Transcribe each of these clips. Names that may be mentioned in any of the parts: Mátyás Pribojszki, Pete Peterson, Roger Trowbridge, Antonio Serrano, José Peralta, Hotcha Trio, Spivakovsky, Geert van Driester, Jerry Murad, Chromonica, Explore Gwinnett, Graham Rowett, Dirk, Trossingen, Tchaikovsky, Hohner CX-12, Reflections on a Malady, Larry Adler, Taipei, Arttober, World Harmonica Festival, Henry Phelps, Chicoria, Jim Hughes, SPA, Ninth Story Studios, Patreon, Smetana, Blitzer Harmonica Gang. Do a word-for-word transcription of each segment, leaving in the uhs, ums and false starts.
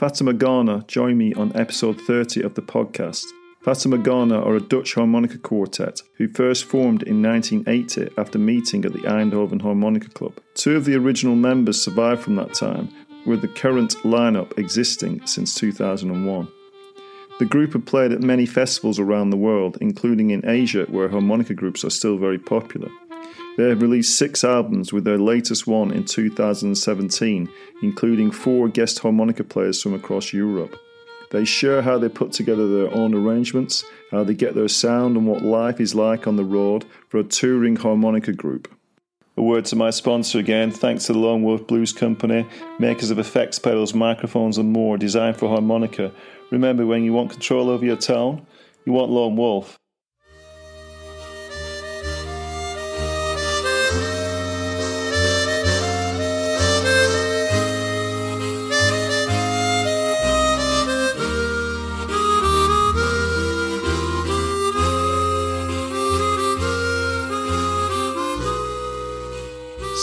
Fata Morgana join me on episode thirty of the podcast. Fata Morgana are a Dutch harmonica quartet who first formed in nineteen eighty after meeting at the Eindhoven Harmonica Club. Two of the original members survived from that time, with the current lineup existing since two thousand one. The group have played at many festivals around the world, including in Asia, where harmonica groups are still very popular. They have released six albums, with their latest one in two thousand seventeen, including four guest harmonica players from across Europe. They share how they put together their own arrangements, how they get their sound, and what life is like on the road for a touring harmonica group. A word to my sponsor again, thanks to the Lone Wolf Blues Company, makers of effects pedals, microphones and more, designed for harmonica. Remember, when you want control over your tone, you want Lone Wolf.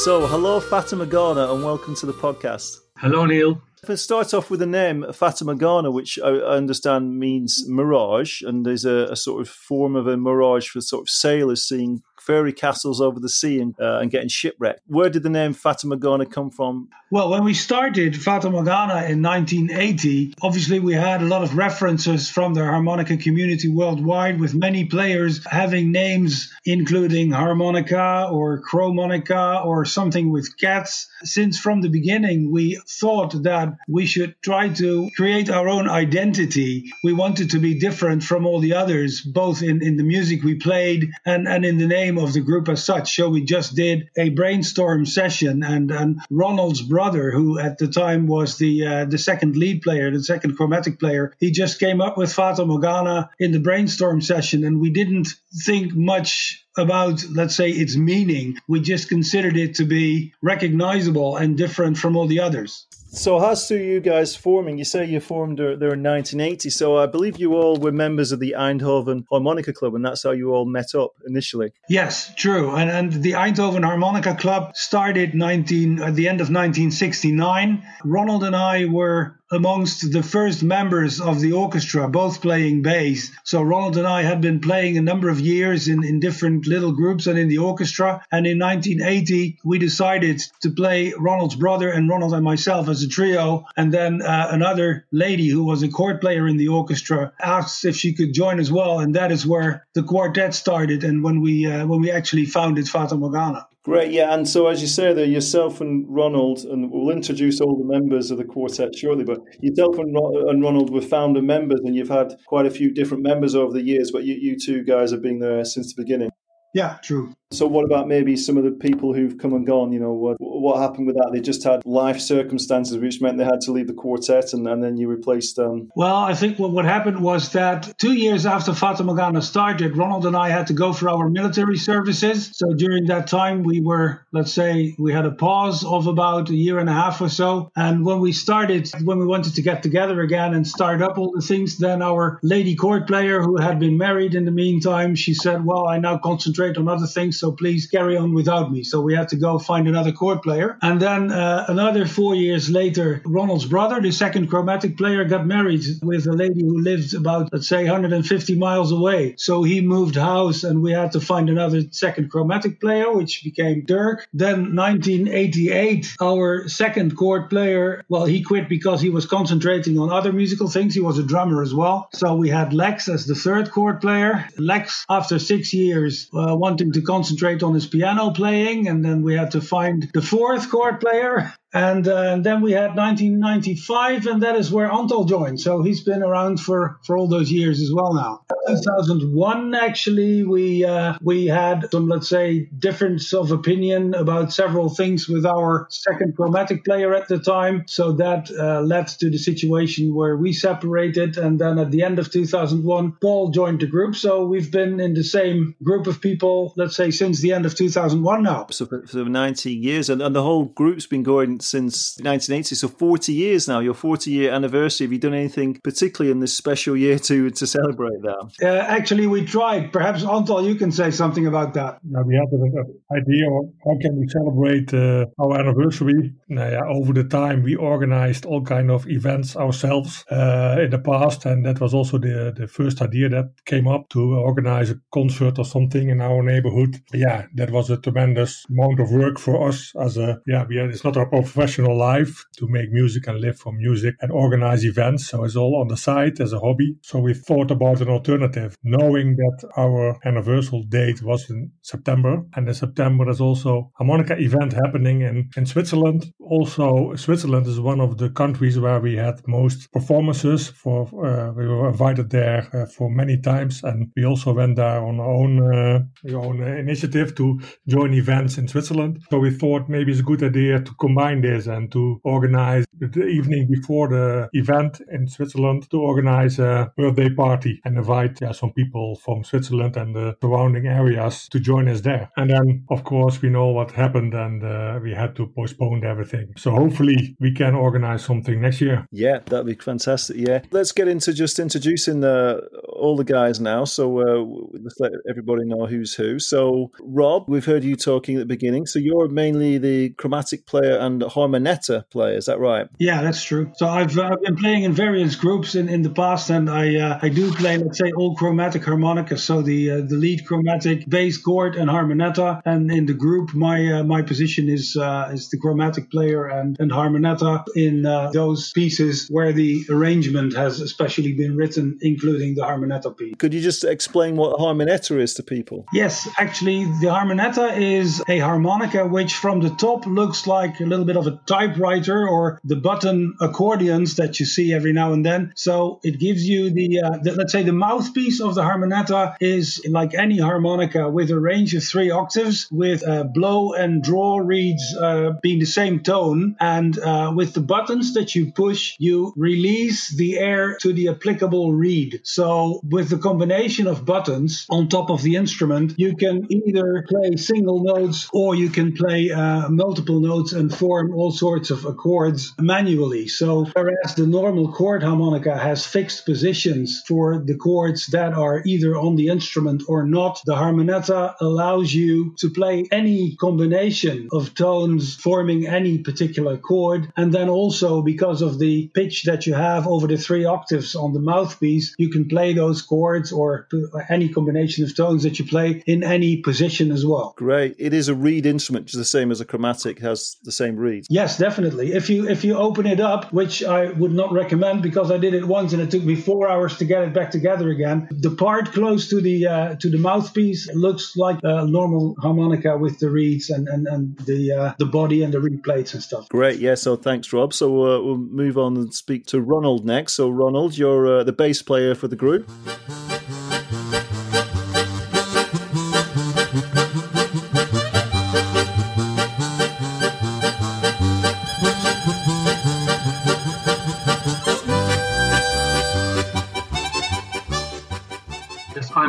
So, hello Fata Morgana and welcome to the podcast. Hello Neil. Let's start off with the name Fata Morgana, which I understand means mirage, and there's a, a sort of form of a mirage for sort of sailors seeing fairy castles over the sea and, uh, and getting shipwrecked. Where did the name Fata Morgana come from? Well, when we started Fata Morgana in nineteen eighty, obviously we had a lot of references from the harmonica community worldwide, with many players having names including harmonica or chromonica or something with cats. Since from the beginning we thought that we should try to create our own identity. We wanted to be different from all the others, both in, in the music we played and, and in the name of the group as such. So we just did a brainstorm session, and, and Ronald's brother, who at the time was the uh, the second lead player, the second chromatic player, he just came up with Fata Morgana in the brainstorm session, and we didn't think much about, let's say, its meaning. We just considered it to be recognizable and different from all the others. So how's to you guys forming? You say you formed there in nineteen eighty, so I believe you all were members of the Eindhoven Harmonica Club, and that's how you all met up initially. Yes, true. And, and the Eindhoven Harmonica Club started nineteen at the end of nineteen sixty-nine. Ronald and I were amongst the first members of the orchestra, both playing bass. So Ronald and I had been playing a number of years in, in different little groups and in the orchestra. And in nineteen eighty, we decided to play Ronald's brother and Ronald and myself as a trio. And then uh, another lady who was a chord player in the orchestra asked if she could join as well. And that is where the quartet started, and when we uh, when we actually founded Fata Morgana. Great, yeah, and so as you say there, yourself and Ronald, and we'll introduce all the members of the quartet shortly, but yourself and, Ro- and Ronald were founder members, and you've had quite a few different members over the years, but you, you two guys have been there since the beginning. Yeah, true. So what about maybe some of the people who've come and gone? You know, what, what happened with that? They just had life circumstances which meant they had to leave the quartet, and, and then you replaced them. Well, I think what, what happened was that two years after Fata Morgana started, Ronald and I had to go for our military services. So during that time, we were, let's say, we had a pause of about a year and a half or so. And when we started, when we wanted to get together again and start up all the things, then our lady chord player, who had been married in the meantime, she said, well, I now concentrate on other things, so please carry on without me. So we had to go find another chord player. And then uh, another four years later, Ronald's brother, the second chromatic player, got married with a lady who lived about, let's say, one hundred fifty miles away. So he moved house, and we had to find another second chromatic player, which became Dirk. Then nineteen eighty-eight, our second chord player, well, he quit because he was concentrating on other musical things. He was a drummer as well. So we had Lex as the third chord player. Lex, after six years, uh, wanting to concentrate Concentrate on his piano playing, and then we had to find the fourth chord player. And, uh, and then we had nineteen ninety-five, and that is where Antal joined. So he's been around for, for all those years as well now. two thousand one, actually, we uh, we had some, let's say, difference of opinion about several things with our second chromatic player at the time. So that uh, led to the situation where we separated. And then at the end of two thousand one, Paul joined the group. So we've been in the same group of people, let's say, since the end of two thousand one now. So for, for nineteen years, and, and the whole group's been going point since nineteen eighty, so forty years now, your forty-year anniversary. Have you done anything particularly in this special year to, to celebrate that? Uh, actually, we tried. Perhaps, Antal, you can say something about that. Yeah, we had an idea, how can we celebrate uh, our anniversary? Now, yeah, over the time, we organized all kind of events ourselves uh, in the past, and that was also the, the first idea that came up, to organize a concert or something in our neighborhood. Yeah, that was a tremendous amount of work for us as a, yeah, we are, it's not our professional life to make music and live from music and organize events. So it's all on the side as a hobby. So we thought about an alternative, knowing that our anniversary date was in September. And in September, there's also a harmonica event happening in, in Switzerland. Also, Switzerland is one of the countries where we had most performances. For uh, we were invited there uh, for many times, and we also went there on our own, uh, our own uh, initiative to join events in Switzerland. So we thought maybe it's a good idea to combine this and to organize the evening before the event in Switzerland, to organize a birthday party and invite yeah, some people from Switzerland and the surrounding areas to join us there. And then, of course, we know what happened, and uh, we had to postpone everything. So hopefully we can organize something next year. Yeah, that'd be fantastic. Yeah. Let's get into just introducing the, all the guys now. So uh, let's let everybody know who's who. So Rob, we've heard you talking at the beginning. So you're mainly the chromatic player and harmonetta player. Is that right? Yeah, that's true. So I've, I've been playing in various groups in, in the past, and I uh, I do play, let's say, all chromatic harmonicas. So the uh, the lead chromatic, bass, gourd, and harmonetta. And in the group, my uh, my position is uh, is the chromatic player and, and harmonetta in uh, those pieces where the arrangement has especially been written, including the harmonetta piece. Could you just explain what harmonetta is to people? Yes, actually, the harmonetta is a harmonica which from the top looks like a little bit of a typewriter or the button accordions that you see every now and then. So it gives you the, uh, the let's say, the mouthpiece of the harmonetta is like any harmonica with a range of three octaves, with uh, blow and draw reeds uh, being the same tone. And uh, with the buttons that you push, you release the air to the applicable reed. So with the combination of buttons on top of the instrument, you can either play single notes or you can play uh, multiple notes and form all sorts of accords manually. So whereas the normal chord harmonica has fixed positions for the chords that are either on the instrument or not, the harmonetta allows you to play any combination of tones forming any particular chord. And then also, because of the pitch that you have over the three octaves on the mouthpiece, you can play those chords or any combination of tones that you play in any position as well. Great. It is a reed instrument, just the same as a chromatic, has the same reed. Yes, definitely. If you if you open it up, which I would not recommend because I did it once and it took me four hours to get it back together again, the part close to the uh, to the mouthpiece looks like a normal harmonica with the reeds and, and, and the, uh, the body and the reed plates and stuff. Great. Yeah, so thanks, Rob. So uh, we'll move on and speak to Ronald next. So Ronald, you're uh, the bass player for the group.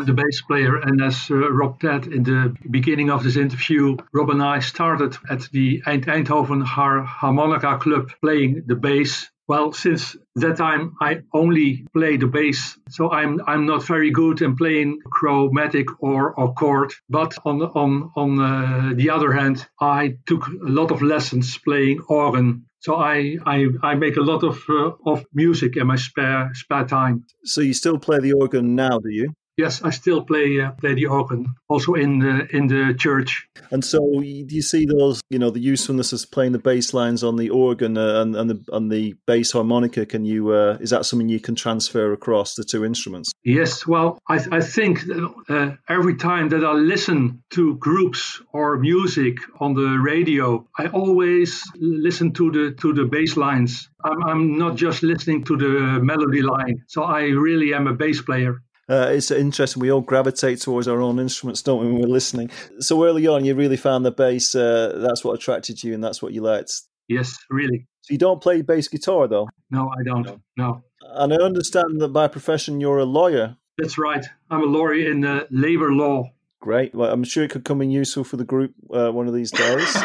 The bass player, and as uh, Rob said in the beginning of this interview, Rob and I started at the Eindhoven Harmonica Club playing the bass. Well, since that time I only play the bass, so I'm I'm not very good in playing chromatic or, or chord. But on on on uh, the other hand, I took a lot of lessons playing organ. So I, I, I make a lot of uh, of music in my spare spare time. So you still play the organ now, do you? Yes, I still play uh, play the organ, also in the in the church. And so, do you see those, you know, the usefulness of playing the bass lines on the organ uh, and and the on the bass harmonica? Can you uh, is that something you can transfer across the two instruments? Yes, well, I I think uh, every time that I listen to groups or music on the radio, I always listen to the to the bass lines. I'm I'm not just listening to the melody line. So I really am a bass player. Uh, it's interesting. We all gravitate towards our own instruments, don't we, when we're listening? So early on, you really found the bass. Uh, that's what attracted you and that's what you liked. Yes, really. So you don't play bass guitar, though? No, I don't. No. And I understand that by profession, you're a lawyer. That's right. I'm a lawyer in uh, labor law. Great. Well, I'm sure it could come in useful for the group uh, one of these days.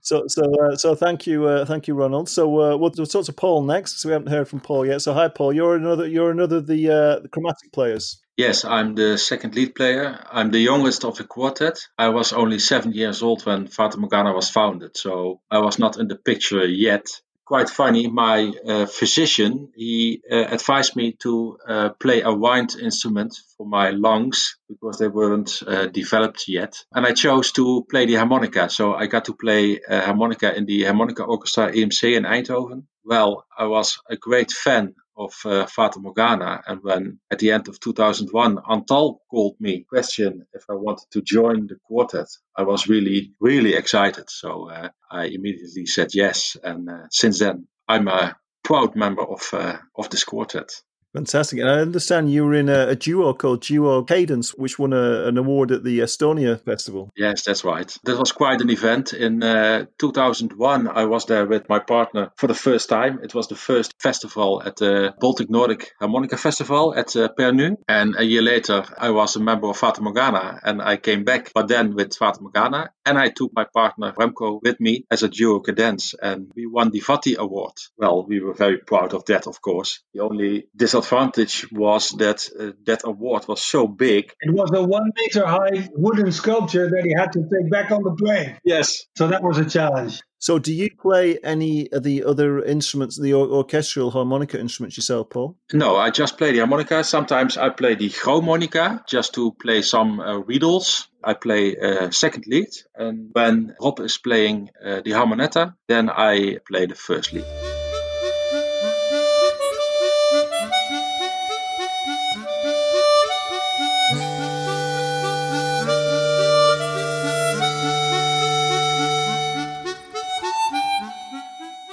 So, so, uh, so thank you, uh, thank you, Ronald. So, uh, we'll, we'll talk to Paul next. So we haven't heard from Paul yet. So, hi, Paul. You're another, you're another of the, uh, the chromatic players. Yes, I'm the second lead player. I'm the youngest of the quartet. I was only seven years old when Fata Morgana was founded, so I was not in the picture yet. Quite funny. My uh, physician, he uh, advised me to uh, play a wind instrument for my lungs because they weren't uh, developed yet. And I chose to play the harmonica. So I got to play uh, harmonica in the Harmonica Orchestra E M C in Eindhoven. Well, I was a great fan of uh, Fata Morgana. And when at the end of two thousand one, Antal called me, question if I wanted to join the quartet, I was really, really excited. So uh, I immediately said yes. And uh, since then, I'm a proud member of uh, of this quartet. Fantastic. And I understand you were in a, a duo called Duo Cadence, which won a, an award at the Estonia Festival. Yes, that's right. That was quite an event. In uh, two thousand one, I was there with my partner for the first time. It was the first festival at the Baltic Nordic Harmonica Festival at uh, Pernu. And a year later, I was a member of Fata Morgana, and I came back, but then with Fata Morgana. And I took my partner, Remco, with me as a Duo Cadence, and we won the Vati Award. Well, we were very proud of that, of course. The only disadvantage advantage was that uh, that award was so big. It was a one meter high wooden sculpture that he had to take back on the plane. Yes. So that was a challenge. So do you play any of the other instruments, the or- orchestral harmonica instruments yourself, Paul? No, I just play the harmonica. Sometimes I play the chromonica just to play some uh, riddles. I play uh, second lead. And when Rob is playing uh, the harmonetta, then I play the first lead.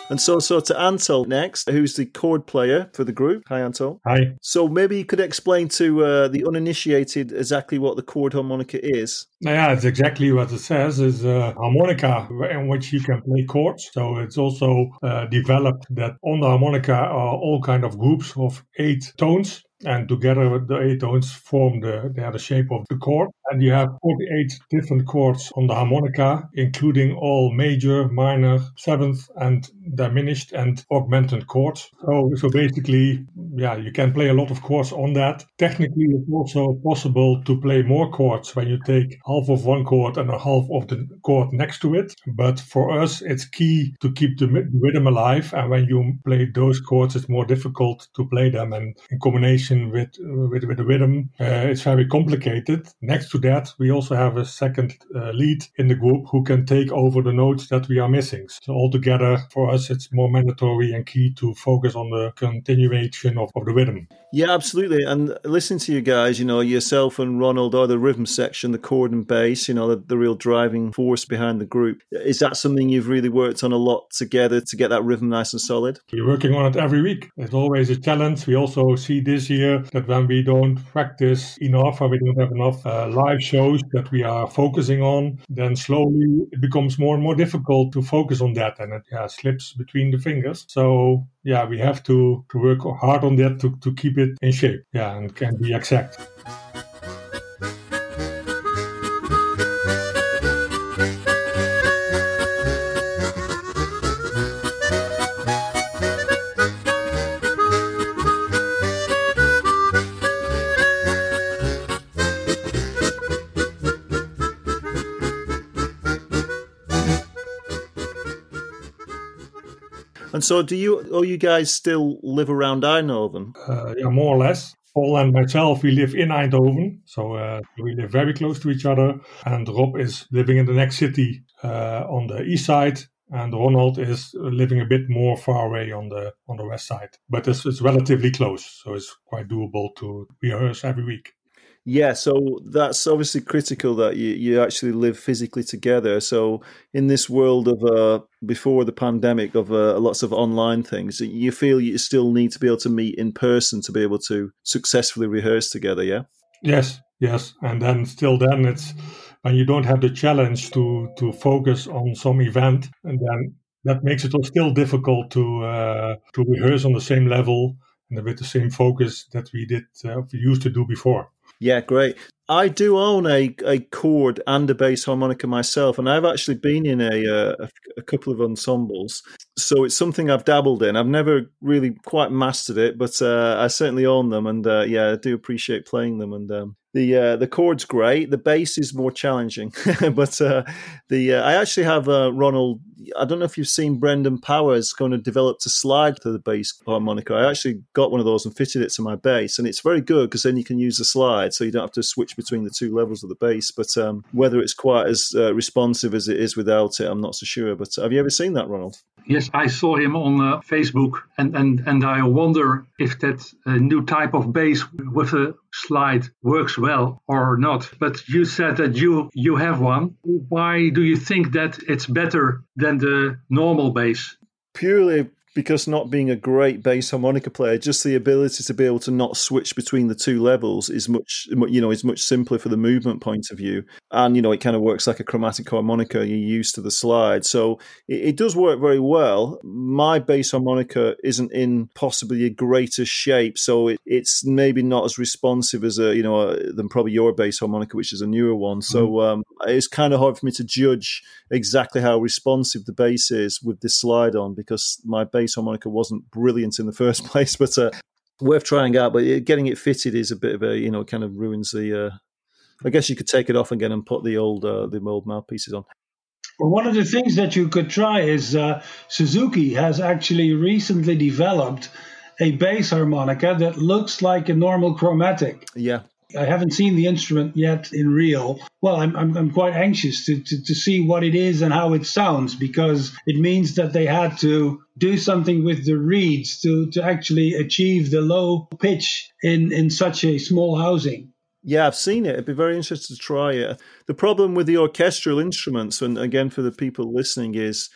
And so, so to Antal next, who's the chord player for the group. Hi, Antal. Hi. So maybe you could explain to uh, the uninitiated exactly what the chord harmonica is. Yeah, it's exactly what it says. It's a harmonica in which you can play chords. So it's also uh, developed that on the harmonica are all kind of groups of eight tones. And together with the eight tones form the, they are the shape of the chord. And you have forty-eight different chords on the harmonica, including all major, minor, seventh, and diminished and augmented chords. So, so basically, yeah, you can play a lot of chords on that. Technically, it's also possible to play more chords when you take half of one chord and a half of the chord next to it. But for us, it's key to keep the rhythm alive. And when you play those chords, it's more difficult to play them. And in combination With, with with the rhythm, uh, it's very complicated. Next to that, we also have a second uh, lead in the group who can take over the notes that we are missing. So altogether, for us, it's more mandatory and key to focus on the continuation of, of the rhythm. Yeah, absolutely. And listening to you guys, you know, yourself and Ronald are the rhythm section, the chord and bass, you know, the, the real driving force behind the group. Is that something you've really worked on a lot together to get that rhythm nice and solid? We're working on it every week. It's always a challenge. We also see this year that when we don't practice enough or we don't have enough uh, live shows that we are focusing on, then slowly it becomes more and more difficult to focus on that, and it yeah, slips between the fingers. So yeah, we have to, to work hard on that to, to keep it in shape, yeah, and can be exact. And so do you, or you guys still live around Eindhoven? Uh, yeah, more or less. Paul and myself, we live in Eindhoven. So uh, we live very close to each other. And Rob is living in the next city uh, on the east side. And Ronald is living a bit more far away on the on the west side. But it's, it's relatively close. So it's quite doable to rehearse every week. Yeah, so that's obviously critical that you, you actually live physically together. So in this world of uh, before the pandemic of uh, lots of online things, you feel you still need to be able to meet in person to be able to successfully rehearse together, yeah? Yes, yes. And then still then it's when you don't have the challenge to, to focus on some event, and then that makes it still difficult to uh, to rehearse on the same level. and with the same focus that we did, uh, we used to do before. Yeah, great. I do own a, a chord and a bass harmonica myself, and I've actually been in a, a a couple of ensembles. So it's something I've dabbled in. I've never really quite mastered it, but uh, I certainly own them, and uh, yeah, I do appreciate playing them. And um, the uh, the chord's great. The bass is more challenging, but uh, the uh, I actually have uh, Ronald. I don't know if you've seen Brandon Power is going to develop to slide to the bass harmonica. I actually got one of those and fitted it to my bass, and it's very good because then you can use the slide, so you don't have to switch between the two levels of the bass. But um, whether it's quite as uh, responsive as it is without it, I'm not so sure. But have you ever seen that, Ronald? Yes, I saw him on uh, Facebook, and, and, and I wonder if that uh, new type of bass with a slide works well or not. But you said that you, you have one. Why do you think that it's better than the normal bass? Purely because not being a great bass harmonica player, just the ability to be able to not switch between the two levels is much, you know, is much simpler for the movement point of view. And, you know, it kind of works like a chromatic harmonica. You're used to the slide. So it, it does work very well. My bass harmonica isn't in possibly a greater shape. So it, it's maybe not as responsive as a, you know, a, than probably your bass harmonica, which is a newer one. Mm-hmm. So um, it's kind of hard for me to judge exactly how responsive the bass is with this slide on, because my bass harmonica wasn't brilliant in the first place, but uh, worth trying out. But getting it fitted is a bit of a, you know, kind of ruins the uh, I guess you could take it off again and put the old uh, the old mouthpieces on. Well, one of the things that you could try is uh, Suzuki has actually recently developed a bass harmonica that looks like a normal chromatic. Yeah, I haven't seen the instrument yet in real. Well, I'm I'm, I'm quite anxious to, to, to see what it is and how it sounds, because it means that they had to do something with the reeds to, to actually achieve the low pitch in, in such a small housing. Yeah, I've seen it. I'd be very interested to try it. The problem with the orchestral instruments, and again for the people listening, is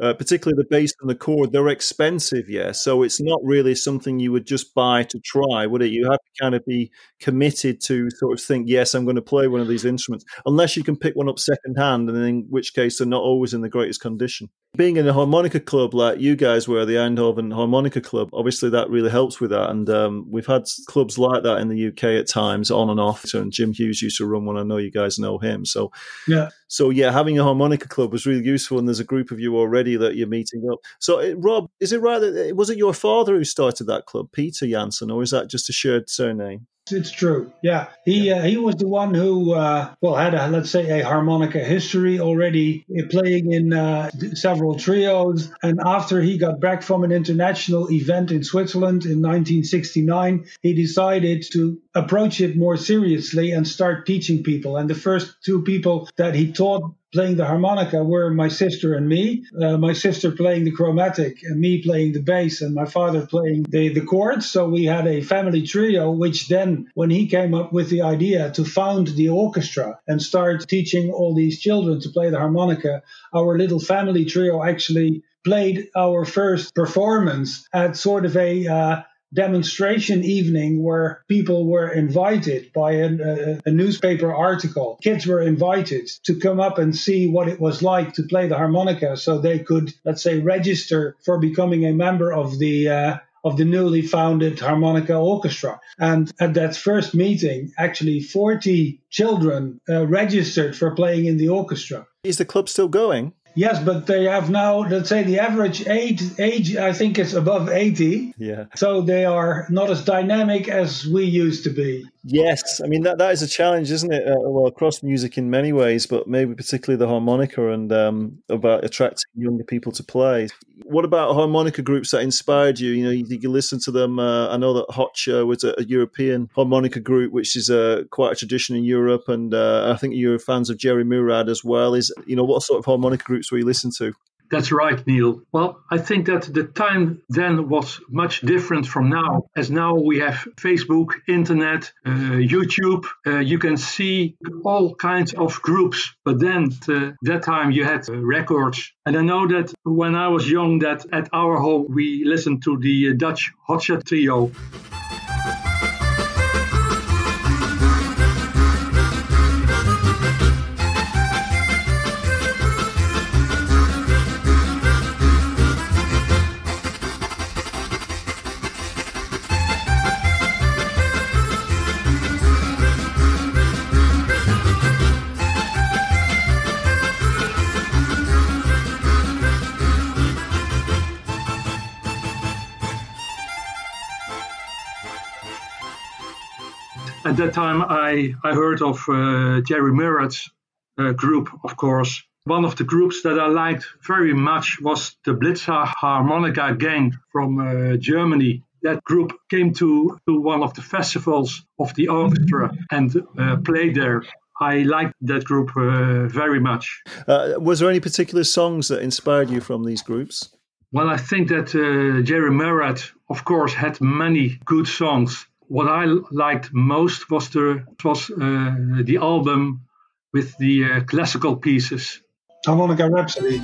Uh, particularly the bass and the chord, they're expensive, yeah. So it's not really something you would just buy to try, would it? You have to kind of be committed to sort of think, yes, I'm going to play one of these instruments, unless you can pick one up secondhand, and in which case they're not always in the greatest condition. Being in a harmonica club like you guys were, the Eindhoven Harmonica Club, obviously that really helps with that. And um, we've had clubs like that in the U K at times, on and off. So, and Jim Hughes used to run one. I know you guys know him. So yeah, so yeah, having a harmonica club was really useful. And there's a group of you already that you're meeting up. So it, Rob, is it right that was it your father who started that club, Peter Jansen, or is that just a shared surname? It's true. Yeah, he uh, he was the one who uh, well had a, let's say a harmonica history already, playing in uh, several trios. And after he got back from an international event in Switzerland in nineteen sixty-nine, he decided to approach it more seriously and start teaching people. And the first two people that he taught playing the harmonica were my sister and me, uh, my sister playing the chromatic and me playing the bass and my father playing the, the chords. So we had a family trio, which then when he came up with the idea to found the orchestra and start teaching all these children to play the harmonica, our little family trio actually played our first performance at sort of a uh, demonstration evening where people were invited by an, a, a newspaper article. Kids were invited to come up and see what it was like to play the harmonica, so they could, let's say, register for becoming a member of the uh, of the newly founded harmonica orchestra. And at that first meeting, actually forty children uh, registered for playing in the orchestra. Is the club still going? Yes, but they have now, let's say the average age, age I think it's above eighty. Yeah. So they are not as dynamic as we used to be. Yes. I mean, that, that is a challenge, isn't it? Uh, well, across music in many ways, but maybe particularly the harmonica, and um, about attracting younger people to play. What about harmonica groups that inspired you? You know, you, you listen to them. Uh, I know that Hotcha was a, a European harmonica group, which is uh, quite a tradition in Europe. And uh, I think you're fans of Jerry Murad as well. Is, you know, what sort of harmonica groups we listen to? That's right, Neil. Well, I think that the time then was much different from now, as now we have Facebook, internet, uh, YouTube. Uh, you can see all kinds of groups. But then uh, that time you had uh, records. And I know that when I was young, that at our home we listened to the Dutch Hotcha Trio. at that time, I, I heard of uh, Jerry Murad's uh, group, of course. One of the groups that I liked very much was the Blitzer Harmonica Gang from uh, Germany. That group came to, to one of the festivals of the orchestra and uh, played there. I liked that group uh, very much. Uh, was there any particular songs that inspired you from these groups? Well, I think that uh, Jerry Murad, of course, had many good songs. What I liked most was the was uh, the album with the uh, classical pieces. Harmonica Rhapsody.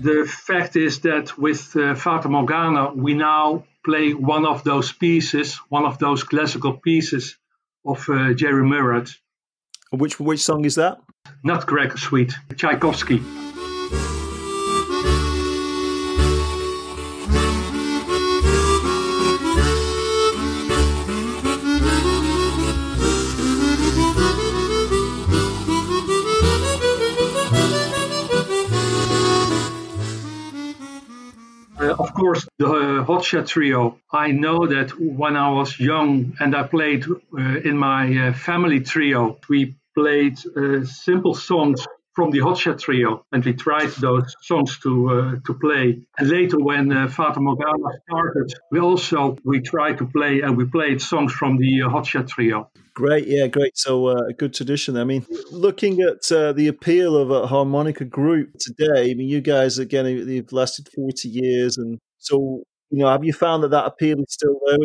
The fact is that with uh, Fata Morgana, we now play one of those pieces, one of those classical pieces of uh, Jerry Murad. Which which song is that? Nutcracker Suite, Tchaikovsky. Of course, the uh, Hotcha Trio. I know that when I was young and I played uh, in my uh, family trio, we played uh, simple songs from the Hotcha Trio, and we tried those songs to uh, to play. And later, when uh, Fata Morgana started, we also we tried to play and we played songs from the uh, Hotcha Trio. Great, yeah, great. So a uh, good tradition. I mean, looking at uh, the appeal of a harmonica group today, I mean, you guys, again, you've lasted forty years. And so, you know, have you found that that appeal is still there?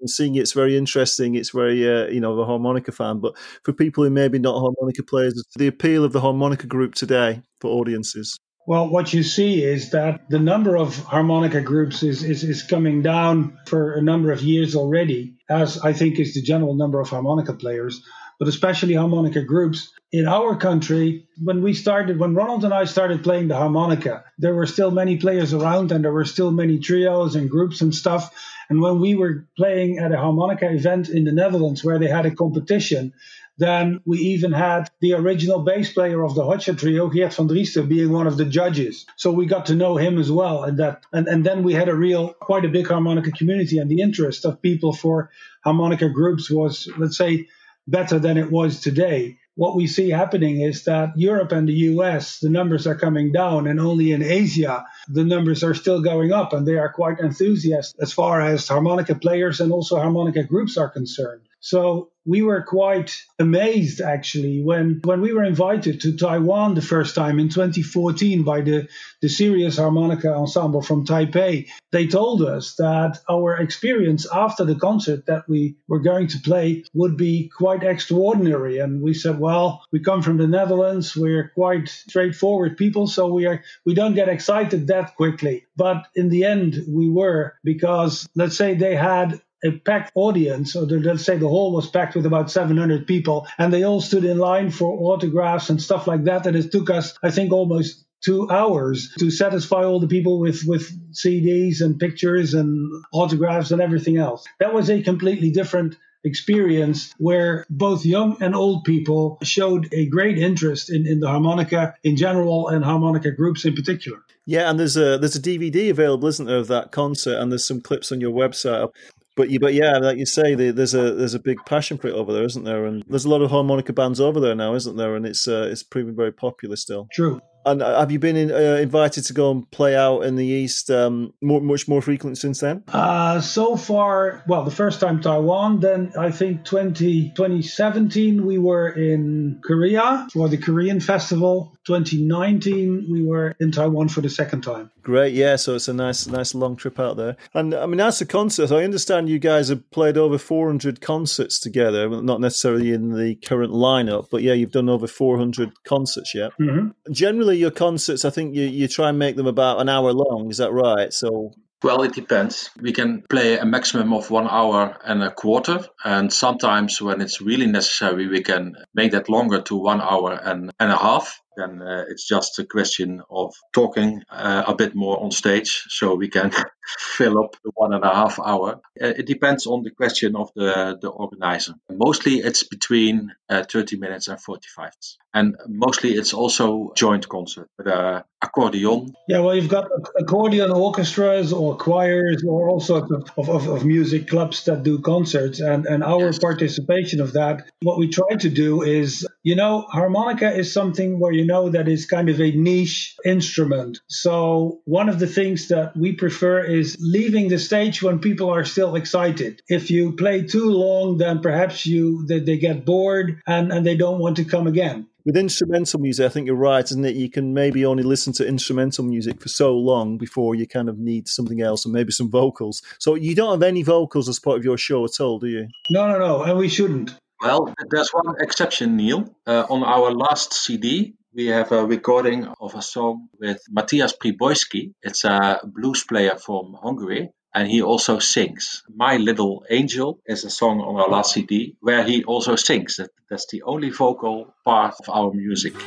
And seeing it's very interesting. It's very, uh, you know, a harmonica fan. But for people who maybe not harmonica players, the appeal of the harmonica group today for audiences. Well, what you see is that the number of harmonica groups is, is, is coming down for a number of years already, as I think is the general number of harmonica players, but especially harmonica groups. In our country, when we started, when Ronald and I started playing the harmonica, there were still many players around and there were still many trios and groups and stuff. And when we were playing at a harmonica event in the Netherlands where they had a competition, then we even had the original bass player of the Hotcha Trio, Geert van Driester, being one of the judges. So we got to know him as well. And that, and, and then we had a real, quite a big harmonica community, and the interest of people for harmonica groups was, let's say, better than it was today. What we see happening is that Europe and the U S, the numbers are coming down, and only in Asia, the numbers are still going up, and they are quite enthusiastic as far as harmonica players and also harmonica groups are concerned. So we were quite amazed, actually, when, when we were invited to Taiwan the first time in twenty fourteen by the, the Serious Harmonica Ensemble from Taipei. They told us that our experience after the concert that we were going to play would be quite extraordinary. And we said, well, we come from the Netherlands. We're quite straightforward people, so we are we don't get excited that quickly. But in the end, we were, because, let's say, they had a packed audience, or the, let's say the hall was packed with about seven hundred people, and they all stood in line for autographs and stuff like that. And it took us, I think, almost two hours to satisfy all the people with, with C Ds and pictures and autographs and everything else. That was a completely different experience where both young and old people showed a great interest in, in the harmonica in general and harmonica groups in particular. Yeah, and there's a there's a D V D available, isn't there, of that concert, and there's some clips on your website. But, you, but yeah, like you say, there's a there's a big passion for it over there, isn't there? And there's a lot of harmonica bands over there now, isn't there? And it's uh, it's proving very popular still. True. And have you been in, uh, invited to go and play out in the East um, more, much more frequent since then? Uh, so far, well, the first time Taiwan, then I think twenty seventeen we were in Korea for the Korean festival. twenty nineteen we were in Taiwan for the second time. Great, yeah, so it's a nice nice long trip out there. And I mean, as a concert, I understand you guys have played over four hundred concerts together, not necessarily in the current lineup, but yeah, you've done over four hundred concerts yet. Mm-hmm. Generally, your concerts, I think you, you try and make them about an hour long. Is that right? So, well, it depends. We can play a maximum of one hour and a quarter, and sometimes when it's really necessary, we can make that longer to one hour and, and a half. then uh, it's just a question of talking uh, a bit more on stage so we can fill up the one and a half hour. Uh, it depends on the question of the, the organizer. Mostly it's between uh, thirty minutes and forty-five minutes. And mostly it's also joint concert with uh, accordion. Yeah, well, you've got accordion orchestras or choirs or all sorts of, of, of music clubs that do concerts. And, and our yes. participation of that, what we try to do is, you know, harmonica is something where you know that is kind of a niche instrument. So one of the things that we prefer is leaving the stage when people are still excited. If you play too long, then perhaps you they, they get bored and, and they don't want to come again. With instrumental music, I think you're right, isn't it? You can maybe only listen to instrumental music for so long before you kind of need something else and maybe some vocals. So you don't have any vocals as part of your show at all, do you? No, no, no, and we shouldn't. Well, there's one exception, Neil. Uh, on our last C D, we have a recording of a song with Mátyás Pribojszki. It's a blues player from Hungary. And he also sings. My Little Angel is a song on our last C D where he also sings. That, that's the only vocal part of our music. Won't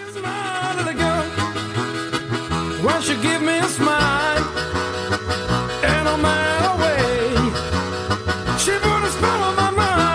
you give me a smile? And on my way, she put a spell on my mind.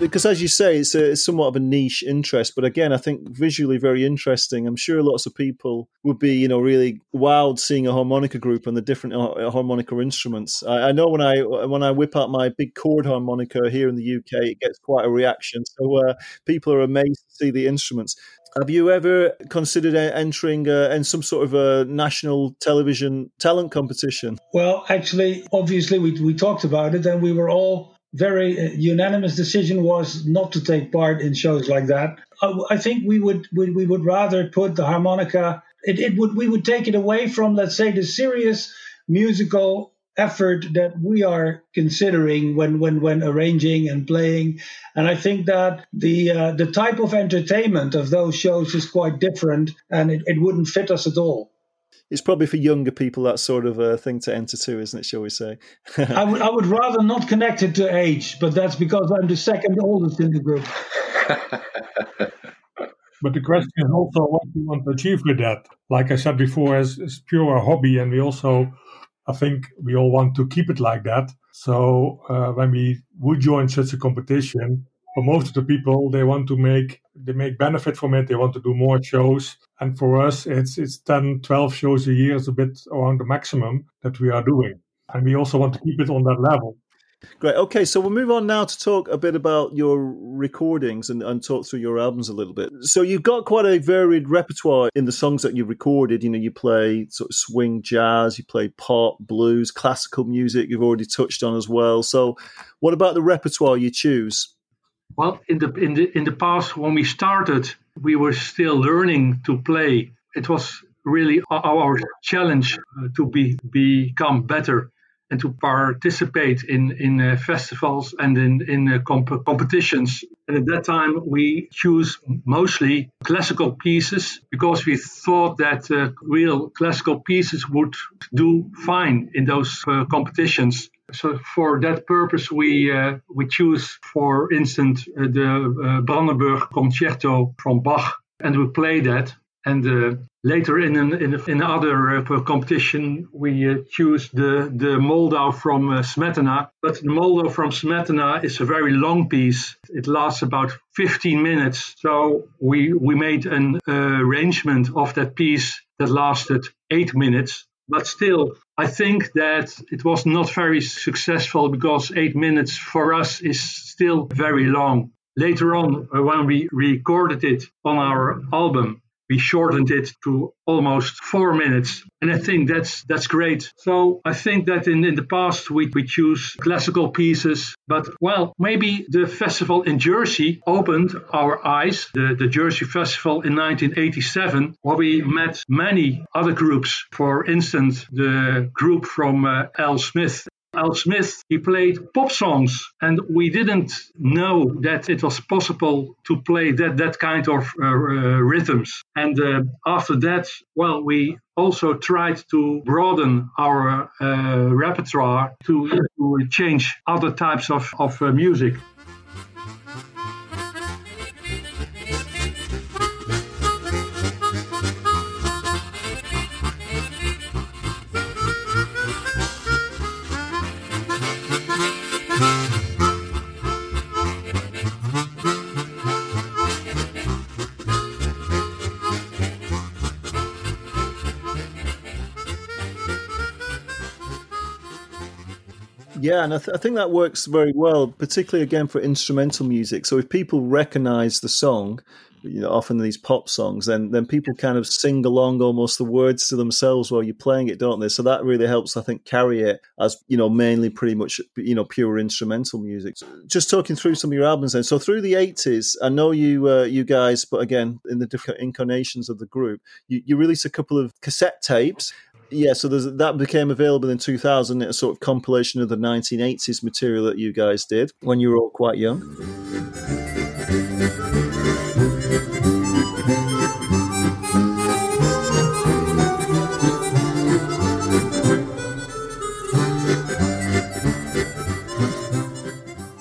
Because as you say, it's, a, it's somewhat of a niche interest. But again, I think visually very interesting. I'm sure lots of people would be, you know, really wowed seeing a harmonica group and the different harmonica instruments. I, I know when I when I whip out my big chord harmonica here in the U K, it gets quite a reaction. So uh, people are amazed to see the instruments. Have you ever considered entering uh, in some sort of a national television talent competition? Well, actually, obviously, we we talked about it and we were all... Very uh, unanimous decision was not to take part in shows like that. I, I think we would we, we would rather put the harmonica. It, it would we would take it away from, let's say, the serious musical effort that we are considering when when when arranging and playing. And I think that the uh, the type of entertainment of those shows is quite different, and it, it wouldn't fit us at all. It's probably for younger people, that sort of uh, thing to enter to, isn't it, shall we say? I, would, I would rather not connect it to age, but that's because I'm the second oldest in the group. But the question is also what you want to achieve with that. Like I said before, it's, it's pure a hobby, and we also, I think we all want to keep it like that. So uh, when we would join such a competition, for most of the people, they want to make they make benefit from it. They want to do more shows. And for us, it's it's ten, twelve shows a year is a bit around the maximum that we are doing. And we also want to keep it on that level. Great. Okay, so we'll move on now to talk a bit about your recordings and, and talk through your albums a little bit. So you've got quite a varied repertoire in the songs that you recorded. You know, you play sort of swing jazz, you play pop, blues, classical music you've already touched on as well. So what about the repertoire you choose? Well, in the in the in the past, when we started, we were still learning to play. It was really our challenge to be become better and to participate in in uh, festivals and in in uh, comp- competitions. And at that time, we choose mostly classical pieces because we thought that uh, real classical pieces would do fine in those uh, competitions. So for that purpose, we uh, we choose, for instance, uh, the uh, Brandenburg Concerto from Bach, and we play that. And uh, later in an, in another uh, competition, we uh, choose the, the Moldau from uh, Smetana. But the Moldau from Smetana is a very long piece. It lasts about fifteen minutes. So we we made an uh, arrangement of that piece that lasted eight minutes. But still, I think that it was not very successful because eight minutes for us is still very long. Later on, when we recorded it on our album, we shortened it to almost four minutes. And I think that's that's great. So I think that in, in the past, we, we choose classical pieces. But, well, maybe the festival in Jersey opened our eyes, the, the Jersey Festival in nineteen eighty-seven, where we met many other groups. For instance, the group from uh, Al Smith. Al Smith, he played pop songs. And we didn't know that it was possible to play that, that kind of uh, uh, rhythms. And uh, after that, well, we also tried to broaden our uh, repertoire to, to change other types of, of uh, music. Yeah, and I, th- I think that works very well, particularly, again, for instrumental music. So if people recognize the song, you know, often these pop songs, then then people kind of sing along almost the words to themselves while you're playing it, don't they? So that really helps, I think, carry it as, you know, mainly pretty much, you know, pure instrumental music. Just talking through some of your albums then. So through the eighties, I know you uh, you guys, but again, in the different incarnations of the group, you, you released a couple of cassette tapes. Yeah, so there's, that became available in two thousand, a sort of compilation of the nineteen eighties material that you guys did when you were all quite young.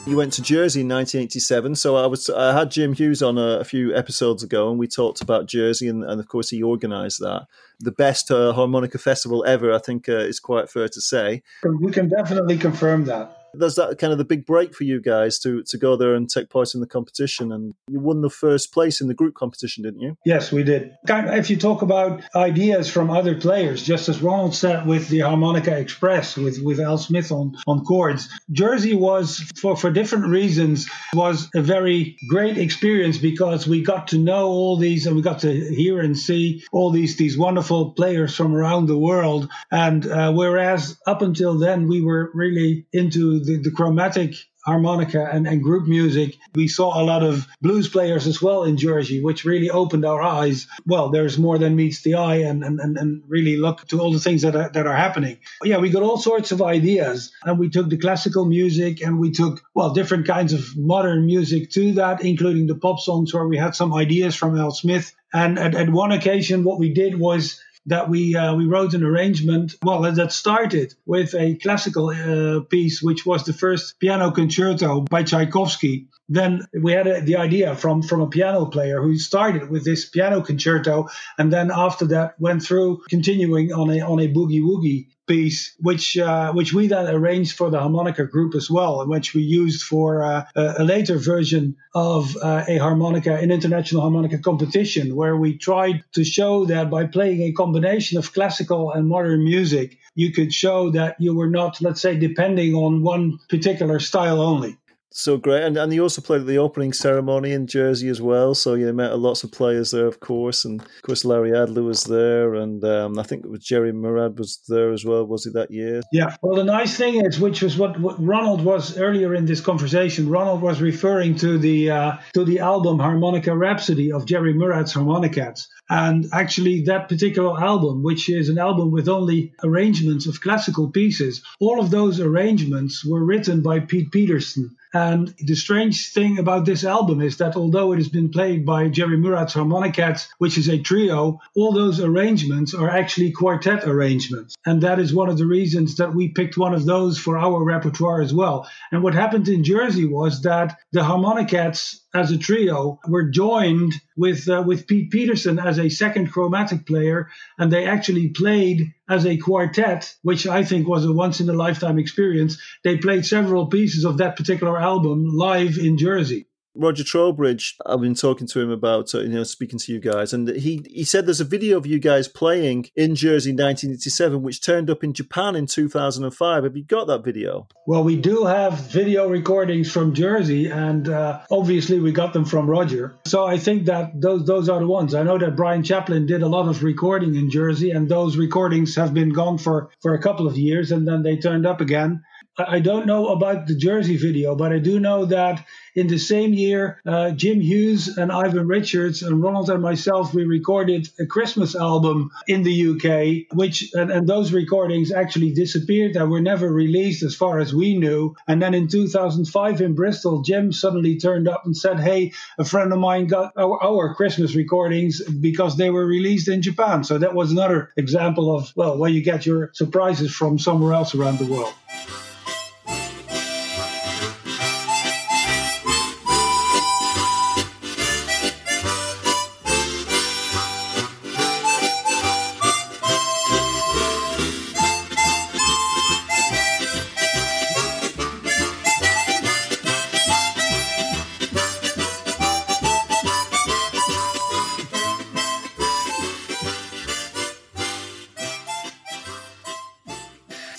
You went to Jersey in nineteen eighty-seven, so I was I had Jim Hughes on a, a few episodes ago, and we talked about Jersey, and, and of course he organised that. The best uh, harmonica festival ever, I think uh, is quite fair to say. We can definitely confirm that. There's that kind of the big break for you guys to, to go there and take part in the competition, and you won the first place in the group competition, didn't you? Yes, we did. If you talk about ideas from other players, just as Ronald said with the Harmonica Express, with, with Al Smith on, on chords, Jersey was, for, for different reasons, was a very great experience because we got to know all these, and we got to hear and see all these, these wonderful players from around the world. And uh, whereas up until then, we were really into The, the chromatic harmonica and, and group music. We saw a lot of blues players as well in Jersey, which really opened our eyes. Well, there's more than meets the eye, and and, and, and really look to all the things that are, that are happening. But yeah, we got all sorts of ideas, and we took the classical music, and we took, well, different kinds of modern music to that, including the pop songs where we had some ideas from Al Smith. And at, at one occasion, what we did was that we uh, we wrote an arrangement, well, that started with a classical uh, piece, which was the first piano concerto by Tchaikovsky. Then we had a, the idea from, from a piano player who started with this piano concerto, and then after that went through continuing on a on a boogie woogie piece, which uh, which we then arranged for the harmonica group as well, and which we used for uh, a later version of uh, a harmonica, an international harmonica competition, where we tried to show that by playing a combination of classical and modern music, you could show that you were not, let's say, depending on one particular style only. So great. And and you also played at the opening ceremony in Jersey as well. So you met lots of players there, of course. And of course, Larry Adler was there. And um, I think it was Jerry Murad was there as well, was he, that year? Yeah. Well, the nice thing is, which was what, what Ronald was earlier in this conversation, Ronald was referring to the uh, to the album Harmonica Rhapsody of Jerry Murad's Harmonicats. And actually, that particular album, which is an album with only arrangements of classical pieces, all of those arrangements were written by Pete Peterson. And the strange thing about this album is that although it has been played by Jerry Murad's Harmonicats, which is a trio, all those arrangements are actually quartet arrangements. And that is one of the reasons that we picked one of those for our repertoire as well. And what happened in Jersey was that the Harmonicats as a trio were joined with uh, with Pete Peterson as a second chromatic player, and they actually played as a quartet, which I think was a once-in-a-lifetime experience. They played several pieces of that particular album live in Jersey. Roger Trowbridge, I've been talking to him about, you know, speaking to you guys, and he, he said there's a video of you guys playing in Jersey in nineteen eighty-seven, which turned up in Japan in two thousand five. Have you got that video? Well, we do have video recordings from Jersey, and uh, obviously we got them from Roger. So I think that those those are the ones. I know that Brian Chaplin did a lot of recording in Jersey, and those recordings have been gone for, for a couple of years, and then they turned up again. I don't know about the Jersey video, but I do know that in the same year, uh, Jim Hughes and Ivan Richards and Ronald and myself, we recorded a Christmas album in the U K, which and, and those recordings actually disappeared and were never released as far as we knew. And then in two thousand five in Bristol, Jim suddenly turned up and said, hey, a friend of mine got our, our Christmas recordings because they were released in Japan. So that was another example of, well, where you get your surprises from somewhere else around the world.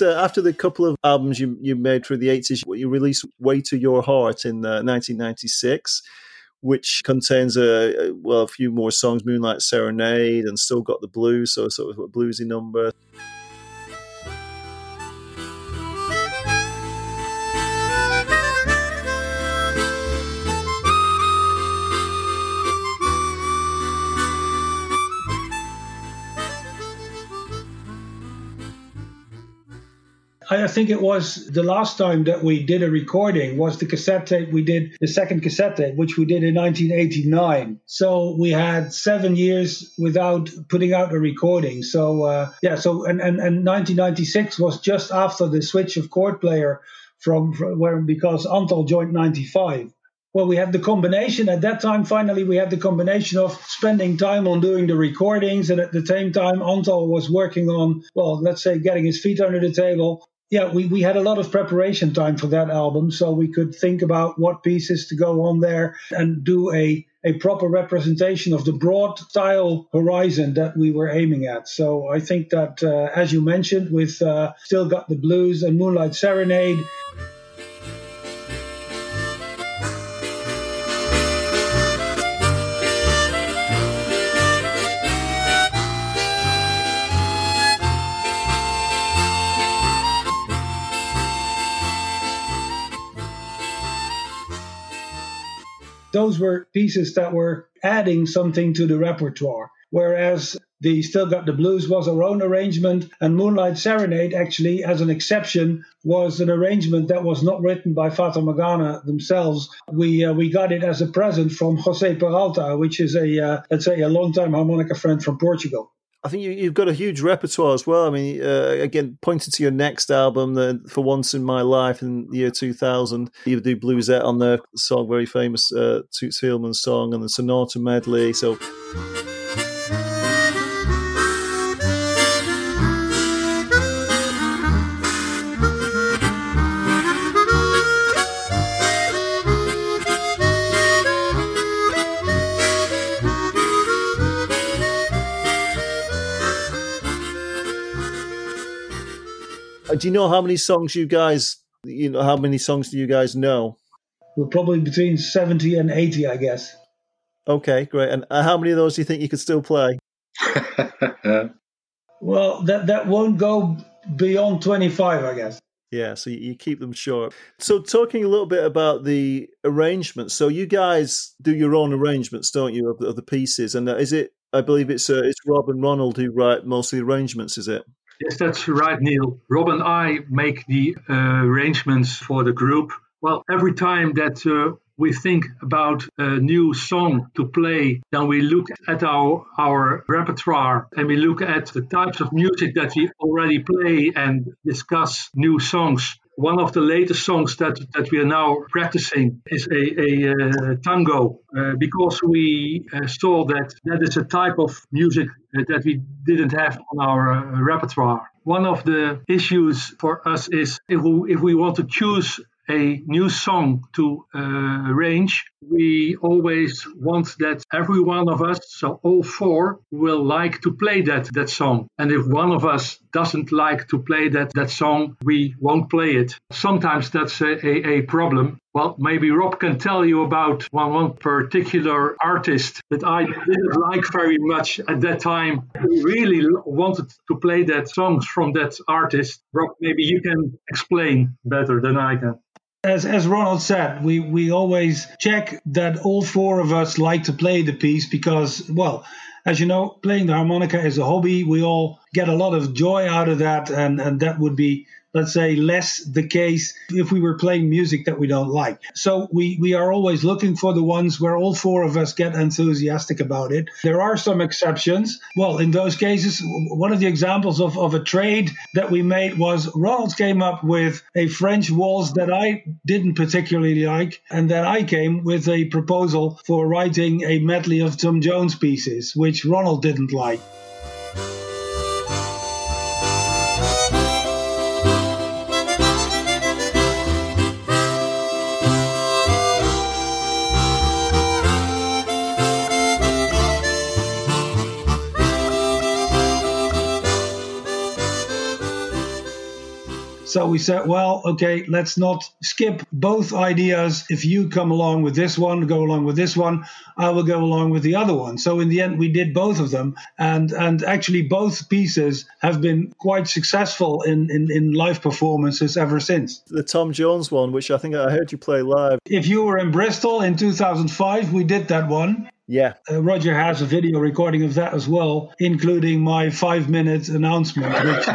After the couple of albums you, you made through the eighties, you released Way to Your Heart in uh, nineteen ninety-six, which contains a, a well a few more songs, Moonlight Serenade and Still Got the Blues, so sort of a bluesy number. I think it was the last time that we did a recording was the cassette tape. We did the second cassette tape, which we did in nineteen eighty-nine. So we had seven years without putting out a recording. So, uh, yeah, so and, and, and nineteen ninety-six was just after the switch of chord player from, from where because Antal joined ninety-five. Well, we had the combination at that time. Finally, we had the combination of spending time on doing the recordings. And at the same time, Antal was working on, well, let's say getting his feet under the table. Yeah, we, we had a lot of preparation time for that album, so we could think about what pieces to go on there and do a, a proper representation of the broad style horizon that we were aiming at. So I think that, uh, as you mentioned, with uh, Still Got the Blues and Moonlight Serenade... Those were pieces that were adding something to the repertoire, whereas the Still Got the Blues was our own arrangement, and Moonlight Serenade, actually, as an exception, was an arrangement that was not written by Fata Morgana themselves. We uh, we got it as a present from José Peralta, which is a uh, let's say a longtime harmonica friend from Portugal. I think you, you've got a huge repertoire as well. I mean, uh, again, pointing to your next album, the, For Once in My Life, in the year two thousand, you do Bluesette on the song, very famous uh, Toots Hielman song, and the Sonata medley. So... Do you know how many songs you guys, you know, how many songs do you guys know? We're probably between seventy and eighty, I guess. Okay, great. And how many of those do you think you could still play? Well, that, that won't go beyond twenty-five, I guess. Yeah, so you keep them short. So talking a little bit about the arrangements. So you guys do your own arrangements, don't you, of the, of the pieces? And is it, I believe it's uh, it's Rob and Ronald who write most of the arrangements, is it? Yes, that's right, Neil. Rob and I make the uh, arrangements for the group. Well, every time that uh, we think about a new song to play, then we look at our, our repertoire and we look at the types of music that we already play and discuss new songs. One of the latest songs that, that we are now practicing is a, a uh, tango, uh, because we uh, saw that that is a type of music that we didn't have on our uh, repertoire. One of the issues for us is if we, if we want to choose a new song to uh, arrange, we always want that every one of us, so all four, will like to play that, that song. And if one of us doesn't like to play that, that song, we won't play it. Sometimes that's a, a, a problem. Well, maybe Rob can tell you about one, one particular artist that I didn't like very much at that time. I really wanted to play that songs from that artist. Rob, maybe you can explain better than I can. As as Ronald said, we, we always check that all four of us like to play the piece because, well, as you know, playing the harmonica is a hobby. We all get a lot of joy out of that, and, and that would be, let's say, less the case if we were playing music that we don't like. So we, we are always looking for the ones where all four of us get enthusiastic about it. There are some exceptions. Well, in those cases, one of the examples of, of a trade that we made was Ronald came up with a French waltz that I didn't particularly like, and then I came with a proposal for writing a medley of Tom Jones pieces, which Ronald didn't like. So we said, well, okay, let's not skip both ideas. If you come along with this one, go along with this one, I will go along with the other one. So in the end, we did both of them. And and actually, both pieces have been quite successful in, in, in live performances ever since. The Tom Jones one, which I think I heard you play live. If you were in Bristol in two thousand five, we did that one. Yeah. Uh, Roger has a video recording of that as well, including my five-minute announcement, which...